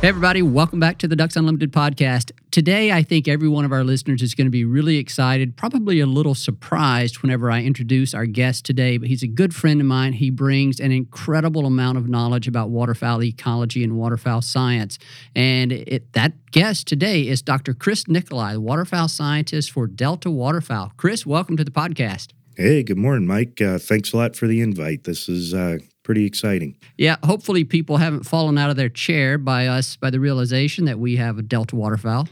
Hey everybody, welcome back to the Ducks Unlimited podcast. Today, I think every one of our listeners is going to be really excited, probably a little surprised whenever I introduce our guest today, but he's a good friend of mine. He brings an incredible amount of knowledge about waterfowl ecology and waterfowl science. And that guest today is Dr. Chris Nicolai, waterfowl scientist for Delta Waterfowl. Chris, welcome to the podcast. Hey, good morning, Mike. Thanks a lot for the invite. This is pretty exciting. Yeah, hopefully people haven't fallen out of their chair by the realization that we have a Delta waterfowl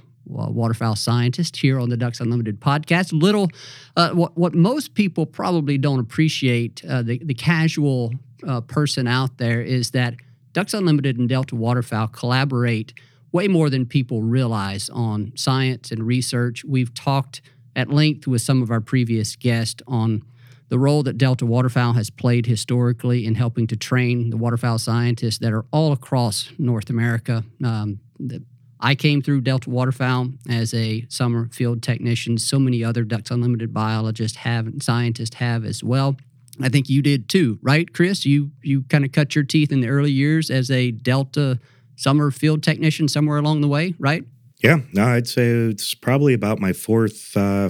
scientist here on the Ducks Unlimited podcast. What most people probably don't appreciate, the casual person out there, is that Ducks Unlimited and Delta Waterfowl collaborate way more than people realize on science and research. We've talked at length with some of our previous guests on the role that Delta Waterfowl has played historically in helping to train the waterfowl scientists that are all across North America. I came through Delta Waterfowl as a summer field technician. So many other Ducks Unlimited biologists have, and scientists have as well. I think you did too, right, Chris? You kind of cut your teeth in the early years as a Delta summer field technician somewhere along the way, right? Yeah, no, I'd say it's probably about my fourth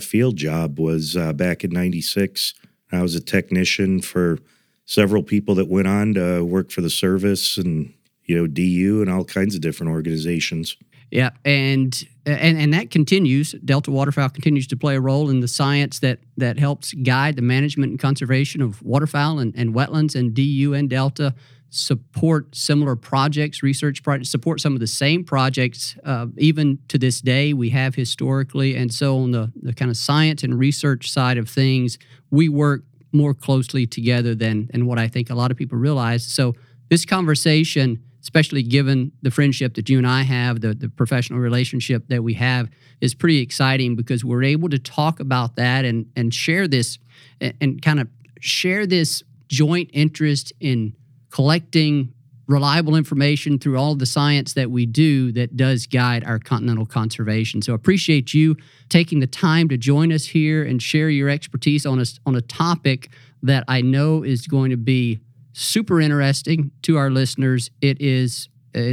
field job was back in 96. I was a technician for several people that went on to work for the service and, DU and all kinds of different organizations. Yeah, and that continues. Delta Waterfowl continues to play a role in the science that helps guide the management and conservation of waterfowl and wetlands, and DU and Delta support similar projects, research projects, support some of the same projects even to this day we have historically. And so on the kind of science and research side of things, we work more closely together than what I think a lot of people realize. So this conversation, especially given the friendship that you and I have, the professional relationship that we have, is pretty exciting because we're able to talk about that and share this and kind of share this joint interest in collecting reliable information through all the science that we do that does guide our continental conservation. So I appreciate you taking the time to join us here and share your expertise on a topic that I know is going to be super interesting to our listeners. It's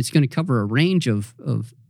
going to cover a range of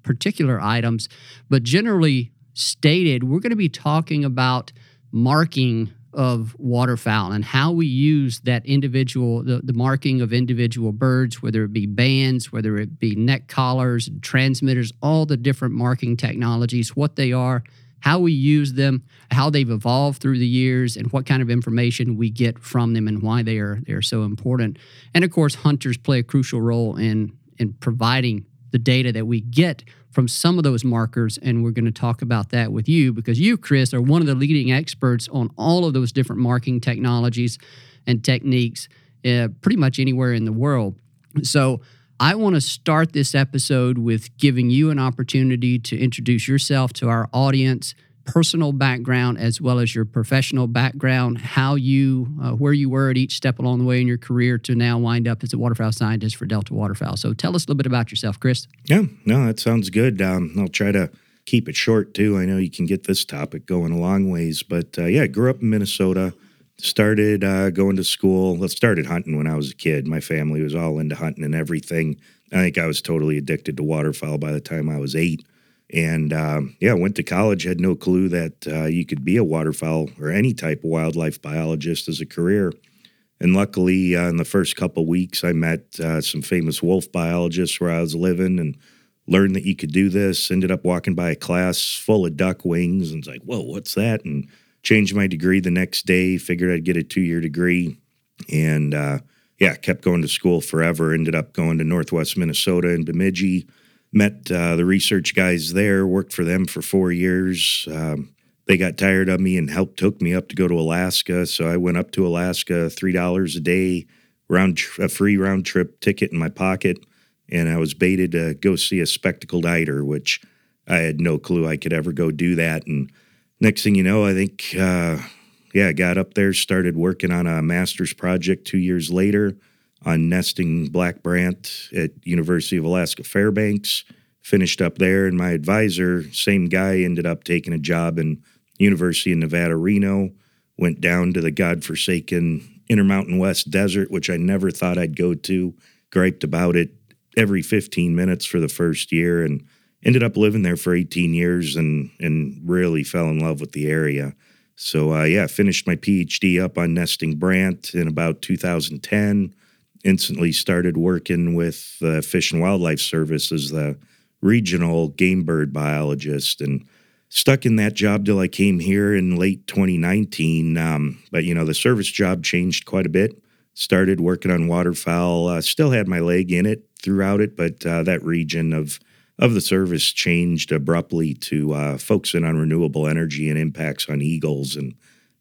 particular items, but generally stated, we're going to be talking about marking of waterfowl and how we use that individual, the marking of individual birds, whether it be bands, whether it be neck collars, transmitters, all the different marking technologies, what they are, how we use them, how they've evolved through the years, and what kind of information we get from them and why they are so important. And of course, hunters play a crucial role in providing the data that we get from some of those markers, and we're going to talk about that with you because you, Chris, are one of the leading experts on all of those different marking technologies and techniques pretty much anywhere in the world. So I want to start this episode with giving you an opportunity to introduce yourself to our audience, personal background as well as your professional background, how you, where you were at each step along the way in your career to now wind up as a waterfowl scientist for Delta Waterfowl. So tell us a little bit about yourself, Chris. Yeah, no, that sounds good. I'll try to keep it short too. I know you can get this topic going a long ways, but yeah, grew up in Minnesota, started going to school. Well, started hunting when I was a kid. My family was all into hunting and everything. I think I was totally addicted to waterfowl by the time I was 8. And, yeah, went to college, had no clue that you could be a waterfowl or any type of wildlife biologist as a career. And luckily, in the first couple weeks, I met some famous wolf biologists where I was living and learned that you could do this. Ended up walking by a class full of duck wings and was like, whoa, what's that? And changed my degree the next day, figured I'd get a 2-year degree. And, yeah, kept going to school forever. Ended up going to Northwest Minnesota in Bemidji. Met the research guys there, worked for them for 4 years. They got tired of me and helped hook me up to go to Alaska. So I went up to Alaska, $3 a day, a free round trip ticket in my pocket. And I was baited to go see a spectacled eider, which I had no clue I could ever go do that. And next thing you know, I think, I got up there, started working on a master's project 2 years later on nesting Black Brant at University of Alaska Fairbanks, finished up there, and my advisor, same guy, ended up taking a job in University of Nevada, Reno, went down to the godforsaken Intermountain West Desert, which I never thought I'd go to, griped about it every 15 minutes for the first year, and ended up living there for 18 years and really fell in love with the area. So, finished my PhD up on nesting Brant in about 2010, instantly started working with the Fish and Wildlife Service as the regional game bird biologist and stuck in that job till I came here in late 2019. But, you know, the service job changed quite a bit. Started working on waterfowl. Still had my leg in it throughout it, but that region of the service changed abruptly to focusing on renewable energy and impacts on eagles. And,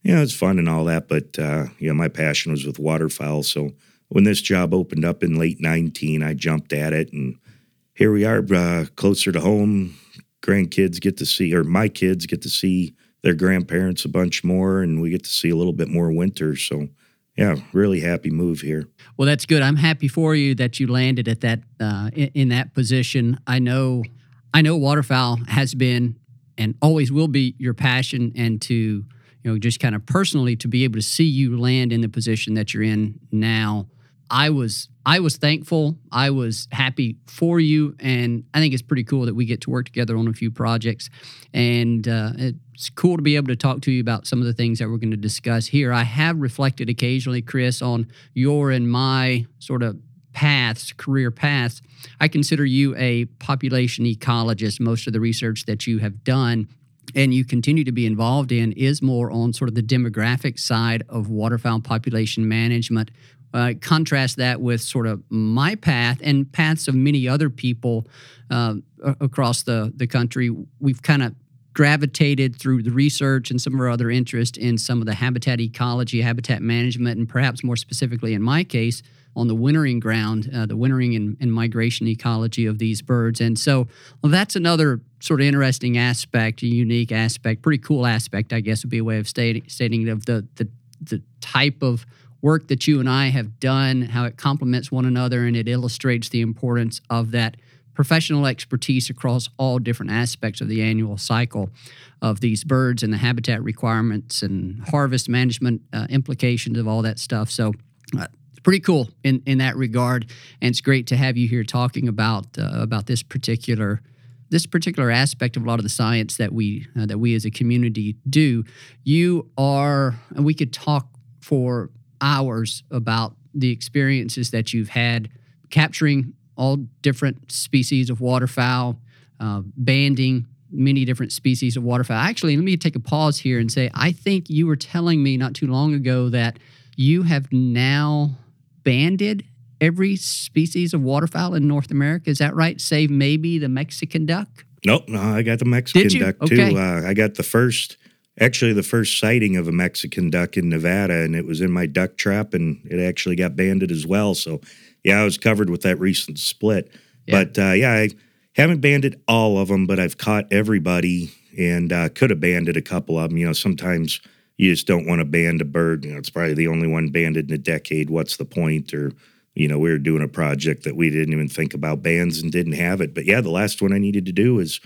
you know, it's fun and all that, but, you know, my passion was with waterfowl, so when this job opened up in late 19, I jumped at it, and here we are, closer to home. My kids get to see their grandparents a bunch more, and we get to see a little bit more winter. So, yeah, really happy move here. Well, that's good. I'm happy for you that you landed at that in that position. I know waterfowl has been and always will be your passion, and to, you know, just kind of personally to be able to see you land in the position that you're in now. I was thankful. I was happy for you, and I think it's pretty cool that we get to work together on a few projects. And it's cool to be able to talk to you about some of the things that we're going to discuss here. I have reflected occasionally, Chris, on your and my sort of career paths. I consider you a population ecologist. Most of the research that you have done and you continue to be involved in is more on sort of the demographic side of waterfowl population management. Contrast that with sort of my path and paths of many other people across the country. We've kind of gravitated through the research and some of our other interest in some of the habitat ecology, habitat management, and perhaps more specifically in my case, on the wintering ground, the wintering and migration ecology of these birds. And so that's another sort of interesting aspect, a unique aspect, pretty cool aspect, I guess would be a way of stating of the type of work that you and I have done, how it complements one another, and it illustrates the importance of that professional expertise across all different aspects of the annual cycle of these birds and the habitat requirements and harvest management implications of all that stuff. So it's pretty cool in that regard, and it's great to have you here talking about this particular this particular aspect of a lot of the science that we as a community do, you are, and we could talk for hours about the experiences that you've had capturing all different species of waterfowl, banding many different species of waterfowl. Actually, let me take a pause here and say, I think you were telling me not too long ago that you have now banded every species of waterfowl in North America. Is that right? Save maybe the Mexican duck? Nope. No, I got the Mexican duck too. Okay. I got the first sighting of a Mexican duck in Nevada, and it was in my duck trap, and it actually got banded as well. So, yeah, I was covered with that recent split. Yeah. But, I haven't banded all of them, but I've caught everybody and could have banded a couple of them. You know, sometimes you just don't want to band a bird. You know, it's probably the only one banded in a decade. What's the point? Or, you know, we were doing a project that we didn't even think about bands and didn't have it. But, yeah, the last one I needed to do was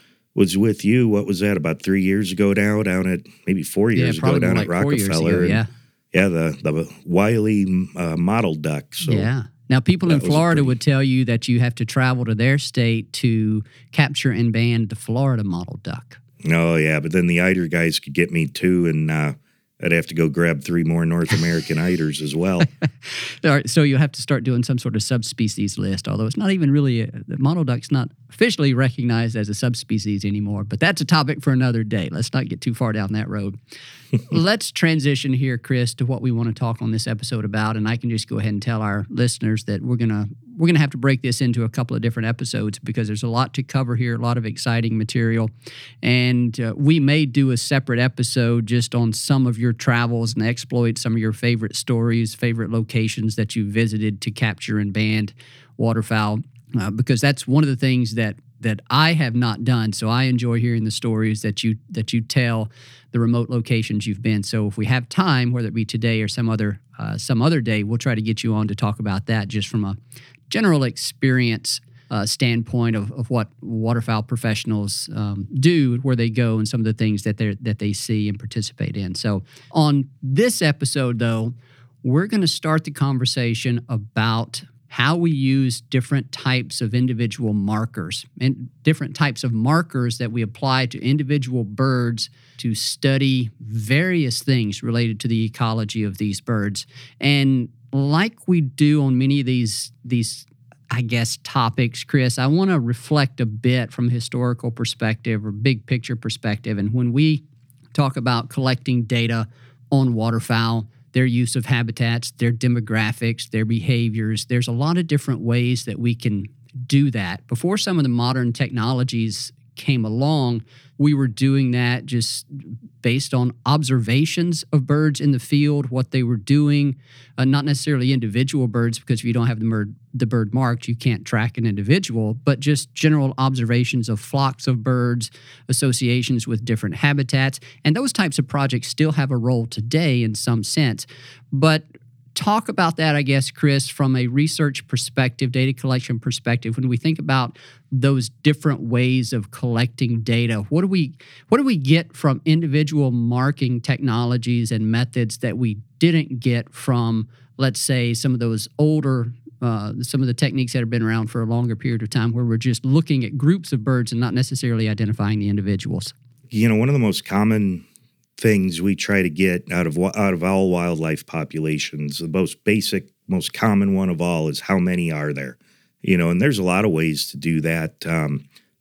with you. What was that, about 3 years ago now, down at maybe 4 years ago, down at Rockefeller? Yeah. Yeah, the Wiley mottled duck. So. Yeah. Now, people in Florida would tell you that you have to travel to their state to capture and band the Florida mottled duck. Oh, yeah, but then the eider guys could get me too, and I'd have to go grab three more North American eiders as well. All right, so you'll have to start doing some sort of subspecies list, although it's not even really, the mottled duck's not officially recognized as a subspecies anymore, but that's a topic for another day. Let's not get too far down that road. Let's transition here, Chris, to what we want to talk on this episode about, and I can just go ahead and tell our listeners that we're gonna have to break this into a couple of different episodes because there's a lot to cover here, a lot of exciting material, and we may do a separate episode just on some of your travels and exploits, some of your favorite stories, favorite locations that you visited to capture and band waterfowl, because that's one of the things that I have not done. So I enjoy hearing the stories that you tell, the remote locations you've been. So if we have time, whether it be today or some other day, we'll try to get you on to talk about that just from a general experience standpoint of what waterfowl professionals do, where they go, and some of the things that they see and participate in. So on this episode, though, we're going to start the conversation about how we use different types of individual markers and different types of markers that we apply to individual birds to study various things related to the ecology of these birds. And like we do on many of these I guess, topics, Chris, I want to reflect a bit from a historical perspective or big picture perspective. And when we talk about collecting data on waterfowl, their use of habitats, their demographics, their behaviors. There's a lot of different ways that we can do that. Before some of the modern technologies came along, we were doing that just based on observations of birds in the field, what they were doing, not necessarily individual birds, because if you don't have the bird marked, you can't track an individual, but just general observations of flocks of birds, associations with different habitats. And those types of projects still have a role today in some sense. But talk about that, I guess, Chris, from a research perspective, data collection perspective. When we think about those different ways of collecting data, what do we get from individual marking technologies and methods that we didn't get from, let's say, some of those older some of the techniques that have been around for a longer period of time, where we're just looking at groups of birds and not necessarily identifying the individuals? You know, one of the most common things we try to get out of all wildlife populations, the most basic, most common one of all, is how many are there? You know, and there's a lot of ways to do that.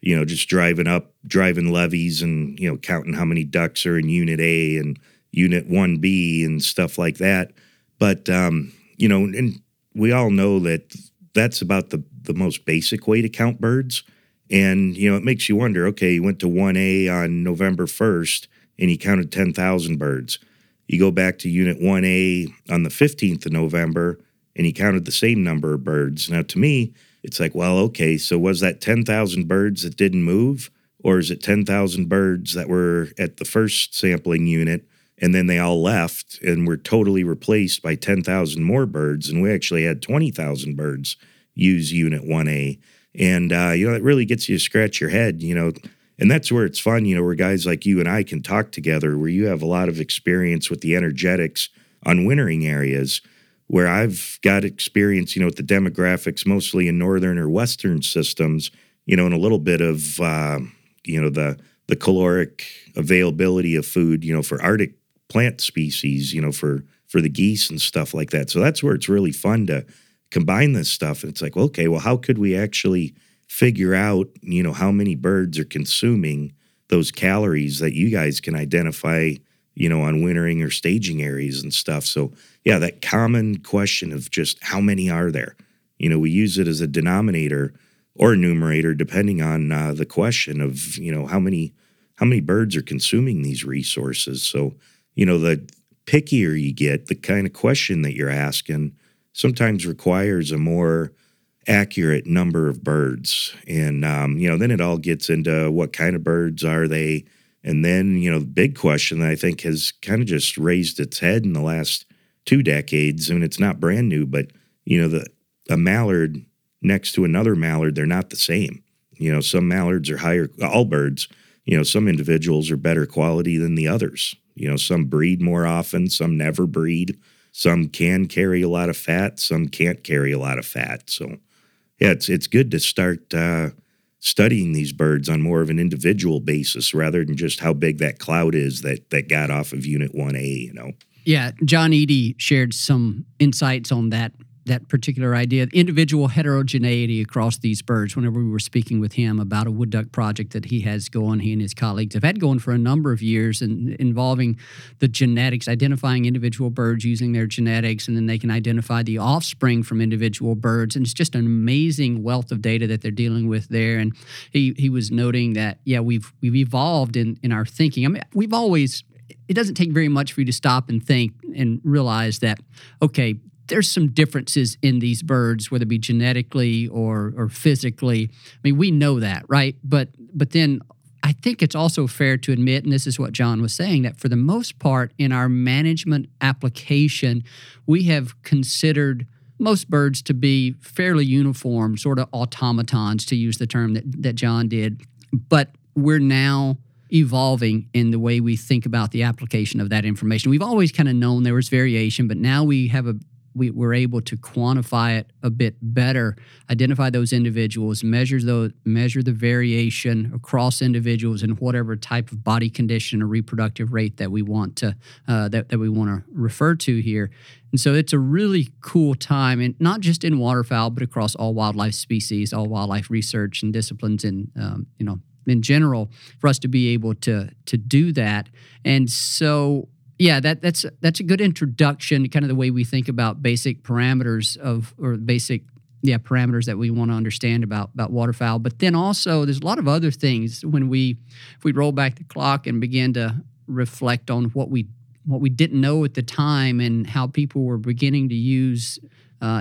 You know, just driving levees and, you know, counting how many ducks are in Unit A and Unit 1B and stuff like that. But, you know, and we all know that that's about the most basic way to count birds. And, you know, it makes you wonder, okay, you went to 1A on November 1st and you counted 10,000 birds. You go back to Unit 1A on the 15th of November, and you counted the same number of birds. Now, to me, it's like, well, okay, so was that 10,000 birds that didn't move, or is it 10,000 birds that were at the first sampling unit, and then they all left and were totally replaced by 10,000 more birds, and we actually had 20,000 birds use Unit 1A. And, you know, it really gets you to scratch your head, you know. And that's where it's fun, you know, where guys like you and I can talk together, where you have a lot of experience with the energetics on wintering areas, where I've got experience, you know, with the demographics, mostly in northern or western systems, you know, and a little bit of you know, the caloric availability of food, you know, for Arctic plant species, you know, for the geese and stuff like that. So that's where it's really fun to combine this stuff. And it's like, okay, well, how could we actually figure out, you know, how many birds are consuming those calories that you guys can identify, you know, on wintering or staging areas and stuff. So yeah, that common question of just how many are there? You know, we use it as a denominator or numerator, depending on the question of, you know, how many birds are consuming these resources. So, you know, the pickier you get, the kind of question that you're asking sometimes requires a more accurate number of birds. And, you know, then it all gets into what kind of birds are they? And then, you know, the big question that I think has kind of just raised its head in the last 2 decades. I mean, it's not brand new, but, you know, a mallard next to another mallard, they're not the same. You know, some mallards are higher, all birds, you know, some individuals are better quality than the others. You know, some breed more often, some never breed, some can carry a lot of fat, some can't carry a lot of fat. So, yeah, it's good to start studying these birds on more of an individual basis rather than just how big that cloud is that got off of Unit 1A, you know. Yeah, John Eady shared some insights on that particular idea, individual heterogeneity across these birds. Whenever we were speaking with him about a wood duck project that he has going, he and his colleagues have had going for a number of years, and involving the genetics, identifying individual birds using their genetics, and then they can identify the offspring from individual birds. And it's just an amazing wealth of data that they're dealing with there. And he was noting that, yeah, we've evolved in our thinking. I mean, we've always, it doesn't take very much for you to stop and think and realize that, okay, there's some differences in these birds, whether it be genetically or physically. I mean, we know that, right? But then I think it's also fair to admit, and this is what John was saying, that for the most part in our management application, we have considered most birds to be fairly uniform, sort of automatons, to use the term that John did. But we're now evolving in the way we think about the application of that information. We've always kind of known there was variation, but now we have we're able to quantify it a bit better, identify those individuals, measure the variation across individuals in whatever type of body condition or reproductive rate that we want to that we want to refer to here. And so it's a really cool time, and not just in waterfowl, but across all wildlife species, all wildlife research and disciplines, and you know, in general, for us to be able to do that. And so, yeah, that's a good introduction to kind of the way we think about basic parameters parameters that we want to understand about waterfowl. But then also there's a lot of other things when if we roll back the clock and begin to reflect on what we didn't know at the time and how people were beginning to use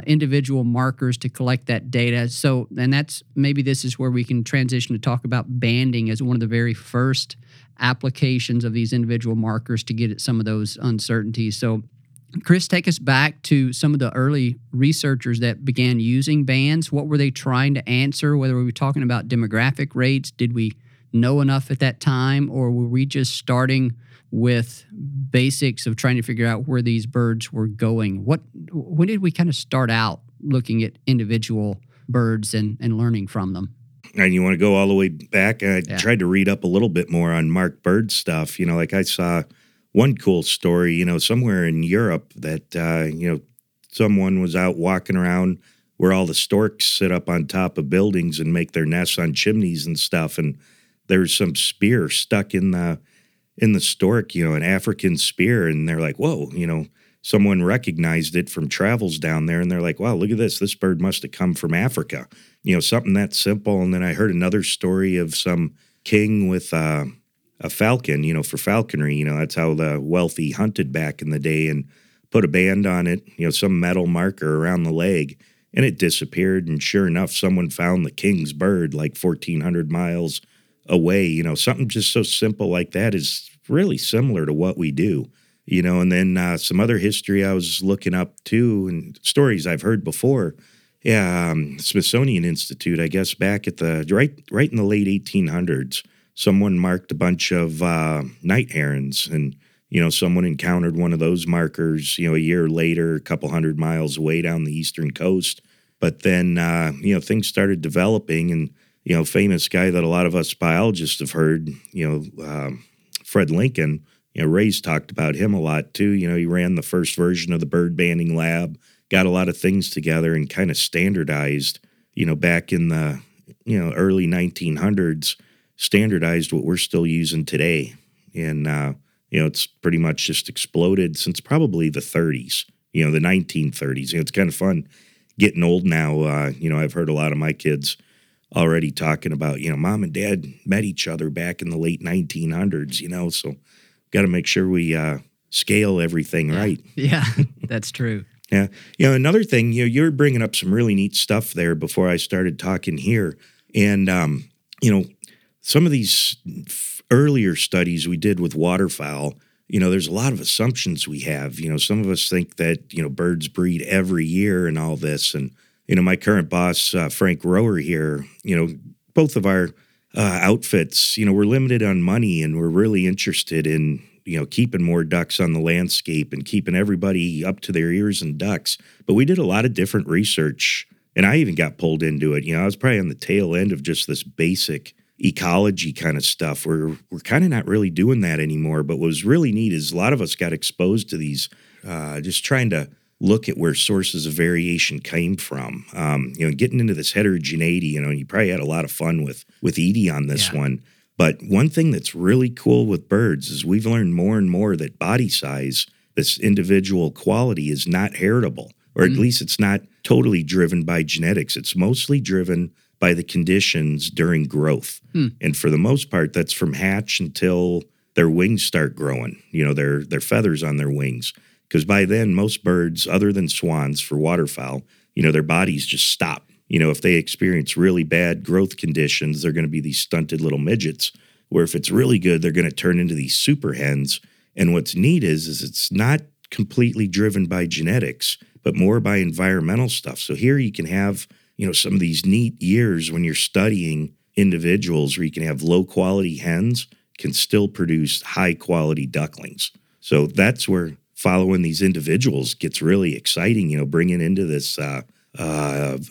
individual markers to collect that data. So, and that's, maybe this is where we can transition to talk about banding as one of the very first applications of these individual markers to get at some of those uncertainties. So, Chris, take us back to some of the early researchers that began using bands. What were they trying to answer? Whether we were talking about demographic rates, did we know enough at that time, or were we just starting with basics of trying to figure out where these birds were going? When did we kind of start out looking at individual birds and learning from them? And you want to go all the way back? I tried to read up a little bit more on marked bird stuff. You know, like I saw one cool story, you know, somewhere in Europe that, you know, someone was out walking around where all the storks sit up on top of buildings and make their nests on chimneys and stuff. And there's some spear stuck in the stork, you know, an African spear. And they're like, whoa, you know, someone recognized it from travels down there. And they're like, wow, look at this. This bird must have come from Africa. You know, something that simple. And then I heard another story of some king with a falcon, you know, for falconry. You know, that's how the wealthy hunted back in the day, and put a band on it, you know, some metal marker around the leg. And it disappeared. And sure enough, someone found the king's bird like 1,400 miles away. You know, something just so simple like that is really similar to what we do, you know. And then some other history I was looking up too, and stories I've heard before. Yeah, Smithsonian Institute, I guess, back at the right in the late 1800s, someone marked a bunch of night herons, and you know, someone encountered one of those markers, you know, a year later, a couple hundred miles away down the eastern coast. But then you know, things started developing, and you know, famous guy that a lot of us biologists have heard, you know, Fred Lincoln, you know, Ray's talked about him a lot too. You know, he ran the first version of the bird banding lab, got a lot of things together and kind of standardized, you know, back in the, you know, early 1900s, standardized what we're still using today. And, you know, it's pretty much just exploded since probably the 30s, you know, the 1930s. You know, it's kind of fun getting old now. You know, I've heard a lot of my kids already talking about, you know, mom and dad met each other back in the late 1900s, you know, so got to make sure we scale everything right. Yeah, that's true. Yeah. You know, another thing, you know, you're bringing up some really neat stuff there before I started talking here. And, you know, some of these earlier studies we did with waterfowl, you know, there's a lot of assumptions we have. You know, some of us think that, you know, birds breed every year and all this. And, you know, my current boss, Frank Rower here, you know, both of our outfits, you know, we're limited on money and we're really interested in, you know, keeping more ducks on the landscape and keeping everybody up to their ears in ducks. But we did a lot of different research, and I even got pulled into it. You know, I was probably on the tail end of just this basic ecology kind of stuff. We're kind of not really doing that anymore. But what was really neat is a lot of us got exposed to these, just trying to look at where sources of variation came from. You know, getting into this heterogeneity, you know, and you probably had a lot of fun with Edie on this one. But one thing that's really cool with birds is we've learned more and more that body size, this individual quality, is not heritable, or at least it's not totally driven by genetics. It's mostly driven by the conditions during growth. And for the most part, that's from hatch until their wings start growing, you know, their feathers on their wings. Because by then, most birds, other than swans for waterfowl, you know, their bodies just stop. You know, if they experience really bad growth conditions, they're going to be these stunted little midgets, where if it's really good, they're going to turn into these super hens. And what's neat is it's not completely driven by genetics, but more by environmental stuff. So here you can have, you know, some of these neat years when you're studying individuals where you can have low quality hens can still produce high quality ducklings. So that's where following these individuals gets really exciting, you know, bringing into this,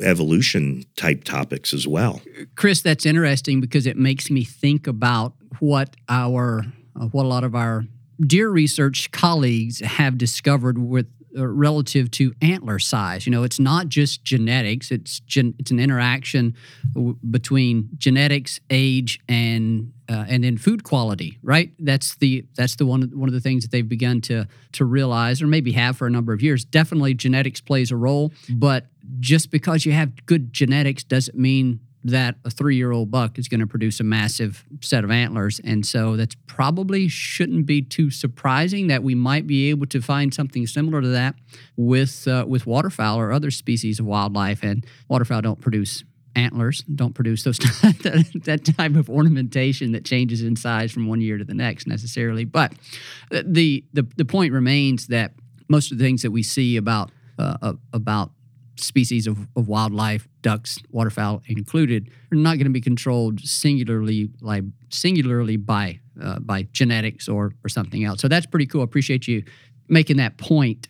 evolution type topics as well. Chris, that's interesting because it makes me think about what a lot of our deer research colleagues have discovered with relative to antler size. You know, it's not just genetics, it's an interaction between genetics, age, and then food quality, right? That's the one of the things that they've begun to realize, or maybe have for a number of years. Definitely genetics plays a role, but just because you have good genetics doesn't mean that a 3-year-old buck is going to produce a massive set of antlers. And so that's probably shouldn't be too surprising that we might be able to find something similar to that with waterfowl or other species of wildlife. And waterfowl don't produce antlers, don't produce those that type of ornamentation that changes in size from one year to the next necessarily. But the point remains that most of the things that we see about species of wildlife, ducks, waterfowl included, are not going to be controlled singularly by genetics or something else. So that's pretty cool. I appreciate you making that point.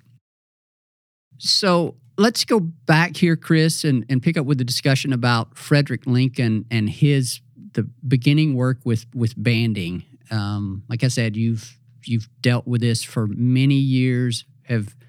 So let's go back here, Chris, and pick up with the discussion about Frederick Lincoln and the beginning work with banding. Like I said, you've dealt with this for many years.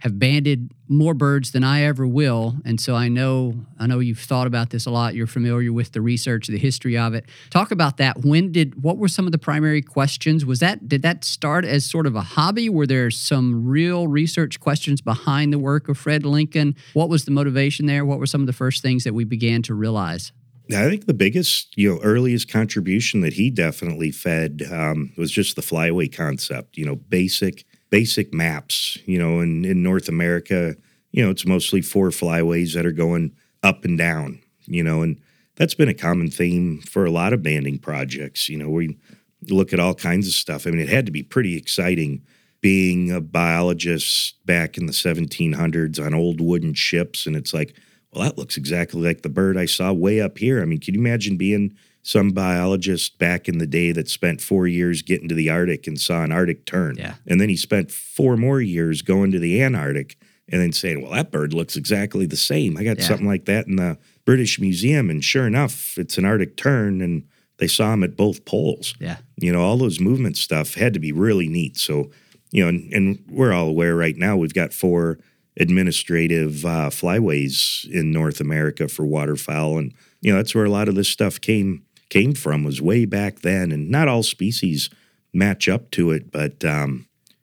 Have banded more birds than I ever will, and so I know you've thought about this a lot. You're familiar with the research, the history of it. Talk about that. What were some of the primary questions? Did that start as sort of a hobby? Were there some real research questions behind the work of Fred Lincoln? What was the motivation there? What were some of the first things that we began to realize? I think the biggest, you know, earliest contribution that he definitely fed was just the flyaway concept. You know, basic maps, you know, in North America, you know, it's mostly 4 flyways that are going up and down, you know, and that's been a common theme for a lot of banding projects. You know, we look at all kinds of stuff. I mean, it had to be pretty exciting being a biologist back in the 1700s on old wooden ships. And it's like, well, that looks exactly like the bird I saw way up here. I mean, can you imagine being some biologist back in the day that spent 4 years getting to the Arctic and saw an Arctic tern? Yeah. And then he spent 4 more years going to the Antarctic and then saying, well, that bird looks exactly the same. I got something like that in the British Museum, and sure enough, it's an Arctic tern, and they saw them at both poles. Yeah. You know, all those movement stuff had to be really neat. So, you know, and we're all aware right now we've got 4 administrative flyways in North America for waterfowl, and, you know, that's where a lot of this stuff came from, was way back then, and not all species match up to it, but,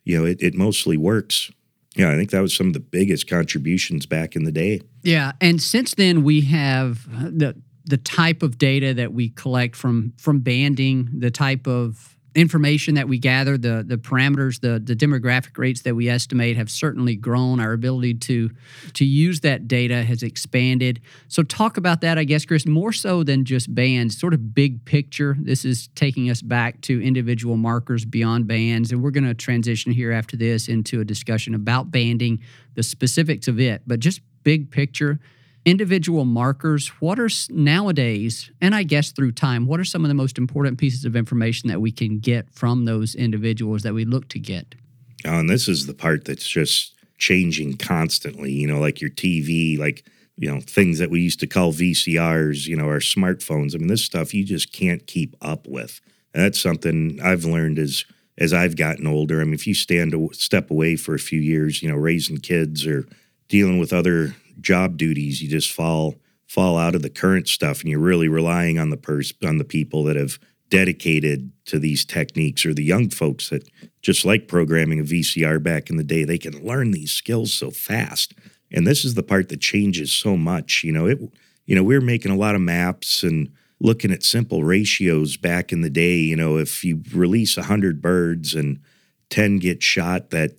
you know, it mostly works. Yeah, I think that was some of the biggest contributions back in the day. Yeah, and since then we have the type of data that we collect from banding, the type of information that we gather, the parameters, the demographic rates that we estimate have certainly grown. Our ability to use that data has expanded. So talk about that, I guess, Chris, more so than just bands, sort of big picture. This is taking us back to individual markers beyond bands, and we're going to transition here after this into a discussion about banding, the specifics of it, but just big picture. Individual markers, what are nowadays, and I guess through time, what are some of the most important pieces of information that we can get from those individuals that we look to get? Oh, and this is the part that's just changing constantly, you know, like your TV, like, you know, things that we used to call VCRs, you know, our smartphones. I mean, this stuff you just can't keep up with. And that's something I've learned as I've gotten older. I mean, if you step away for a few years, you know, raising kids or dealing with other job duties, you just fall out of the current stuff, and you're really relying on the people that have dedicated to these techniques, or the young folks that, just like programming a VCR back in the day, they can learn these skills so fast. And this is the part that changes so much. You know, we were making a lot of maps and looking at simple ratios back in the day. You know, if you release 100 birds and 10 get shot that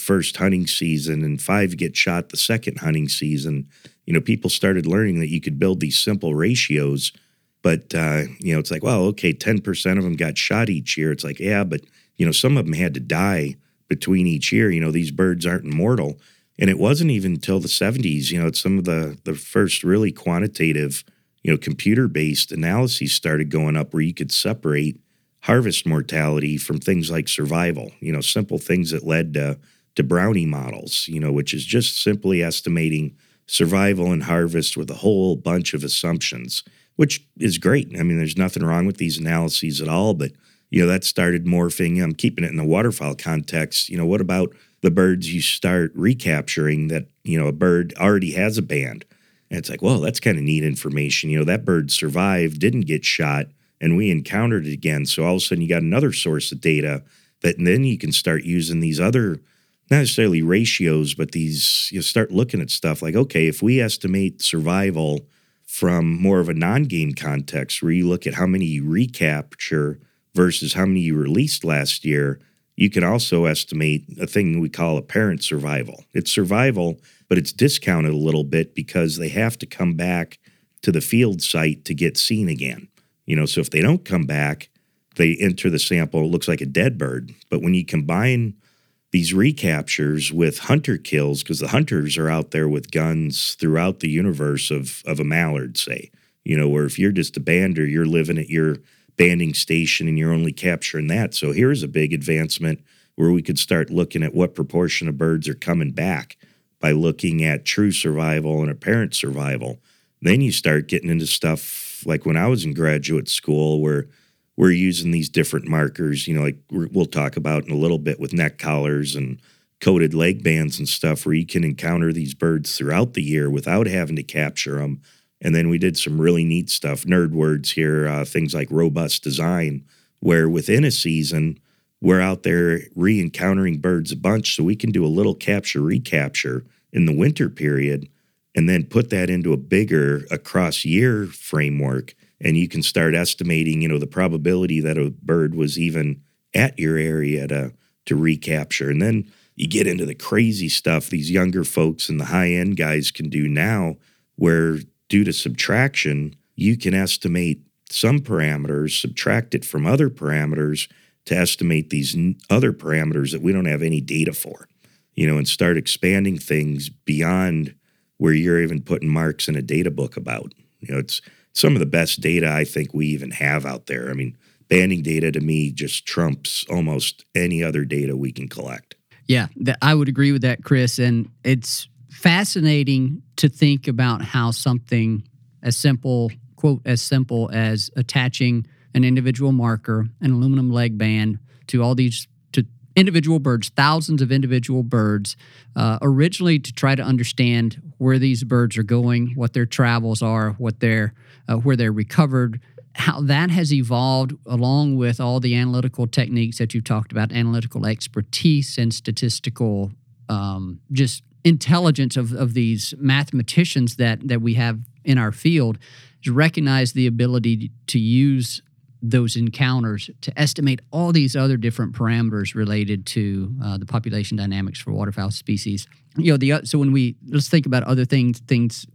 first hunting season and 5 get shot the second hunting season, you know, people started learning that you could build these simple ratios. But, you know, it's like, well, okay, 10% of them got shot each year. It's like, yeah, but, you know, some of them had to die between each year. You know, these birds aren't immortal. And it wasn't even until the 70s, you know, it's some of the first really quantitative, you know, computer-based analyses started going up where you could separate harvest mortality from things like survival, you know, simple things that led to Brownie models, you know, which is just simply estimating survival and harvest with a whole bunch of assumptions, which is great. I mean, there's nothing wrong with these analyses at all, but, you know, that started morphing. I'm keeping it in the waterfowl context. You know, what about the birds you start recapturing that, you know, a bird already has a band? And it's like, well, that's kind of neat information. You know, that bird survived, didn't get shot, and we encountered it again. So all of a sudden you got another source of data that then you can start using these other, not necessarily ratios, but these, you start looking at stuff like, okay, if we estimate survival from more of a non-game context where you look at how many you recapture versus how many you released last year, you can also estimate a thing we call apparent survival. It's survival, but it's discounted a little bit because they have to come back to the field site to get seen again. You know, so if they don't come back, they enter the sample, it looks like a dead bird. But when you combine these recaptures with hunter kills, because the hunters are out there with guns throughout the universe of a mallard, say, you know, where if you're just a bander, you're living at your banding station and you're only capturing that. So here's a big advancement where we could start looking at what proportion of birds are coming back by looking at true survival and apparent survival. Then you start getting into stuff like when I was in graduate school where we're using these different markers, you know, like we'll talk about in a little bit with neck collars and coated leg bands and stuff where you can encounter these birds throughout the year without having to capture them. And then we did some really neat stuff, nerd words here, things like robust design, where within a season, we're out there re-encountering birds a bunch so we can do a little capture-recapture in the winter period and then put that into a bigger across-year framework, and you can start estimating, you know, the probability that a bird was even at your area to recapture. And then you get into the crazy stuff these younger folks and the high-end guys can do now, where due to subtraction, you can estimate some parameters, subtract it from other parameters to estimate these other parameters that we don't have any data for, you know, and start expanding things beyond where you're even putting marks in a data book about. You know, it's some of the best data I think we even have out there. I mean, banding data to me just trumps almost any other data we can collect. Yeah, I would agree with that, Chris. And it's fascinating to think about how something as simple, quote, as simple as attaching an individual marker, an aluminum leg band to all these individual birds, thousands of individual birds, originally to try to understand where these birds are going, what their travels are, what their where they're recovered, how that has evolved along with all the analytical techniques that you talked about, analytical expertise and statistical just intelligence of these mathematicians that we have in our field, is recognize the ability to use those encounters to estimate all these other different parameters related to the population dynamics for waterfowl species. You know, so when let's think about other things,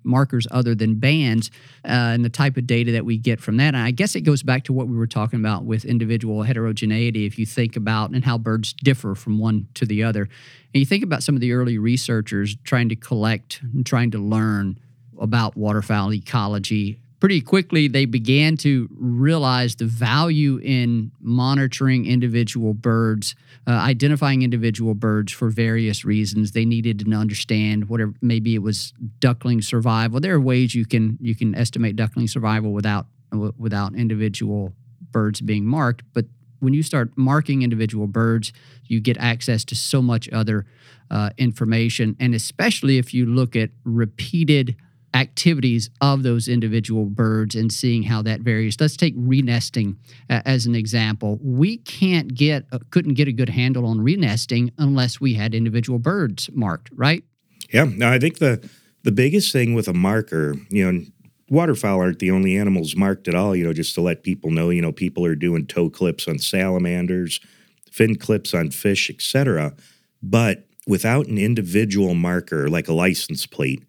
markers other than bands, and the type of data that we get from that. And I guess it goes back to what we were talking about with individual heterogeneity, if you think about and how birds differ from one to the other. And you think about some of the early researchers trying to collect and trying to learn about waterfowl ecology. Pretty quickly, they began to realize the value in monitoring individual birds, identifying individual birds for various reasons. They needed to understand whatever, maybe it was duckling survival. There are ways you can estimate duckling survival without individual birds being marked. But when you start marking individual birds, you get access to so much other information, and especially if you look at repeated activities of those individual birds and seeing how that varies. Let's take renesting as an example. We couldn't get a good handle on renesting unless we had individual birds marked, right? Yeah. Now, I think the biggest thing with a marker, you know, waterfowl aren't the only animals marked at all, you know, just to let people know, you know, people are doing toe clips on salamanders, fin clips on fish, etc. But without an individual marker, like a license plate,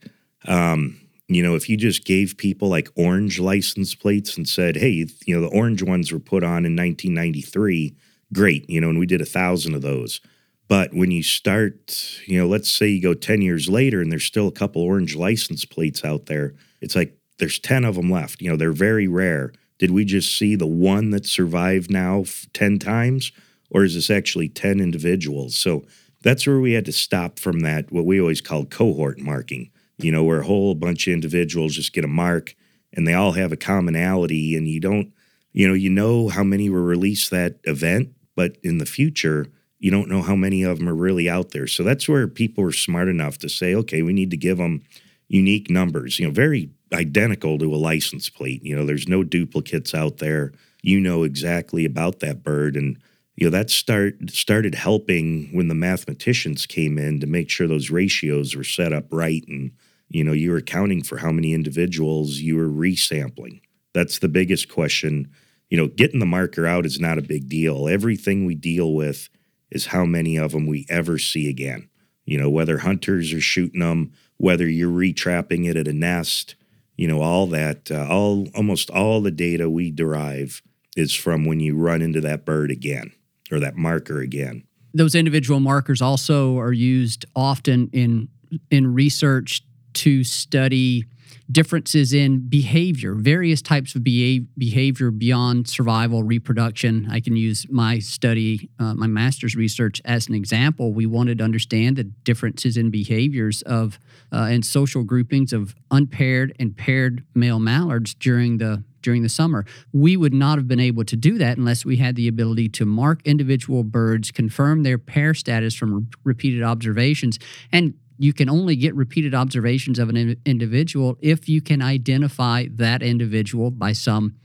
you know, if you just gave people like orange license plates and said, hey, you know, the orange ones were put on in 1993, great, you know, and we did 1,000 of those. But when you start, you know, let's say you go 10 years later and there's still a couple orange license plates out there, it's like there's 10 of them left. You know, they're very rare. Did we just see the one that survived now 10 times, or is this actually 10 individuals? So that's where we had to stop from that, what we always call cohort marking. You know, where a whole bunch of individuals just get a mark and they all have a commonality, and you don't, you know how many were released that event, but in the future, you don't know how many of them are really out there. So that's where people were smart enough to say, okay, we need to give them unique numbers, you know, very identical to a license plate. You know, there's no duplicates out there. You know exactly about that bird. And, you know, that started helping when the mathematicians came in to make sure those ratios were set up right, and you know, you were accounting for how many individuals you were resampling. That's the biggest question. You know, getting the marker out is not a big deal. Everything we deal with is how many of them we ever see again. You know, whether hunters are shooting them, whether you're retrapping it at a nest, you know, all that, almost all the data we derive is from when you run into that bird again, or that marker again. Those individual markers also are used often in research to study differences in behavior, various types of behavior beyond survival, reproduction. I can use my study, my master's research as an example. We wanted to understand the differences in behaviors of and social groupings of unpaired and paired male mallards during the summer. We would not have been able to do that unless we had the ability to mark individual birds, confirm their pair status from repeated observations, and you can only get repeated observations of an individual if you can identify that individual by some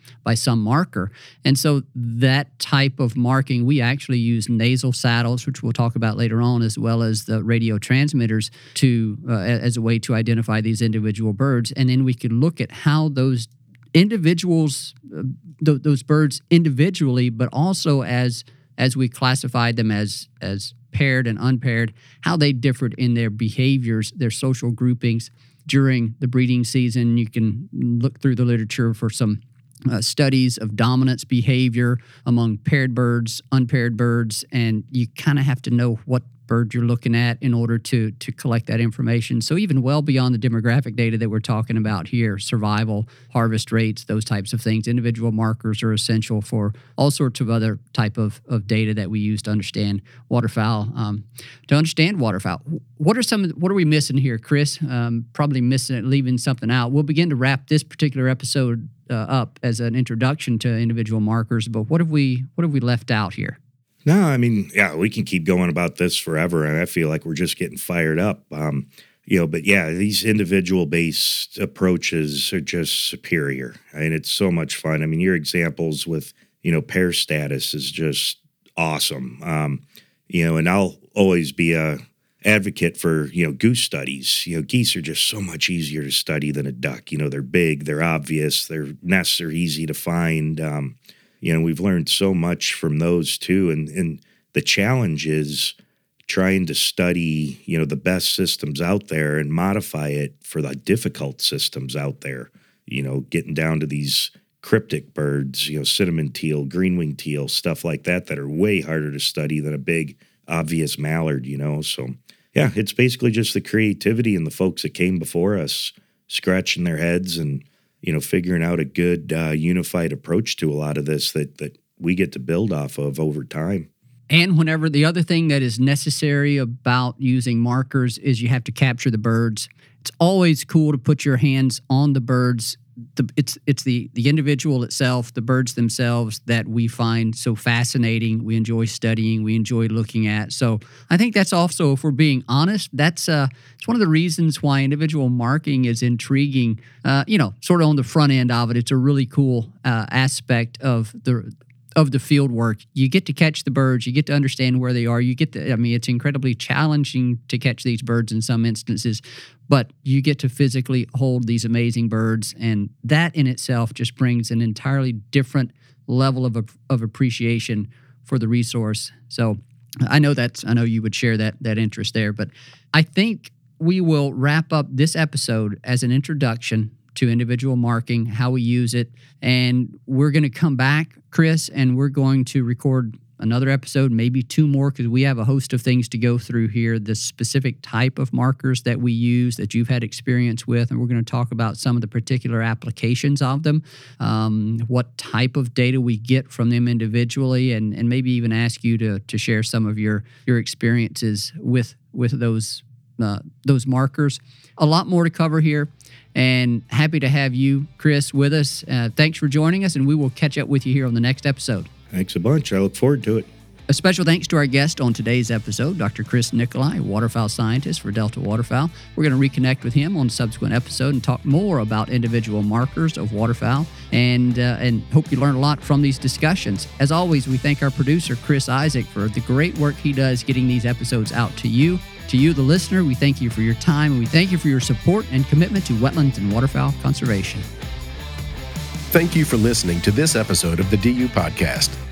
marker. And so that type of marking, we actually use nasal saddles, which we'll talk about later on, as well as the radio transmitters to as a way to identify these individual birds. And then we can look at how those individuals, those birds individually, but also as we classified them as paired and unpaired, how they differed in their behaviors, their social groupings during the breeding season. You can look through the literature for some studies of dominance behavior among paired birds, unpaired birds, and you kind of have to know what bird you're looking at in order to collect that information. So even well beyond the demographic data that we're talking about here, survival, harvest rates, those types of things, individual markers are essential for all sorts of other type of data that we use to understand waterfowl. What are we missing here, Chris? Probably missing it, leaving something out. We'll begin to wrap this particular episode up as an introduction to individual markers, but what have we left out here? No, I mean, yeah, we can keep going about this forever, and I feel like we're just getting fired up. But yeah, these individual-based approaches are just superior. I mean, it's so much fun. I mean, your examples with, pair status is just awesome. And I'll always be a advocate for, goose studies. Geese are just so much easier to study than a duck. They're big, they're obvious, their nests are easy to find. We've learned so much from those too. And the challenge is trying to study, the best systems out there and modify it for the difficult systems out there, getting down to these cryptic birds, cinnamon teal, green-winged teal, stuff like that are way harder to study than a big, obvious mallard, So, yeah, it's basically just the creativity and the folks that came before us scratching their heads and figuring out a good unified approach to a lot of this that we get to build off of over time. And whenever the other thing that is necessary about using markers is you have to capture the birds. It's always cool to put your hands on the birds. It's the individual itself, the birds themselves that we find so fascinating. We enjoy studying. We enjoy looking at. So I think that's also, if we're being honest, that's it's one of the reasons why individual marking is intriguing. Sort of on the front end of it, it's a really cool aspect of the field work. You get to catch the birds, you get to understand where they are, it's incredibly challenging to catch these birds in some instances, but you get to physically hold these amazing birds, and that in itself just brings an entirely different level of appreciation for the resource. So I know you would share that interest there, but I think we will wrap up this episode as an introduction to individual marking, how we use it. And we're going to come back, Chris, and we're going to record another episode, maybe two more, because we have a host of things to go through here, the specific type of markers that we use that you've had experience with, and we're going to talk about some of the particular applications of them, what type of data we get from them individually, and maybe even ask you to share some of your experiences with those markers. A lot more to cover here, and happy to have you, Chris, with us. Thanks for joining us, and we will catch up with you here on the next episode. Thanks a bunch. I look forward to it. A special thanks to our guest on today's episode, Dr. Chris Nicolai, waterfowl scientist for Delta Waterfowl. We're going to reconnect with him on a subsequent episode and talk more about individual markers of waterfowl, and hope you learn a lot from these discussions. As always, we thank our producer, Chris Isaac, for the great work he does getting these episodes out to you. To you, the listener, we thank you for your time, and we thank you for your support and commitment to wetlands and waterfowl conservation. Thank you for listening to this episode of the DU Podcast.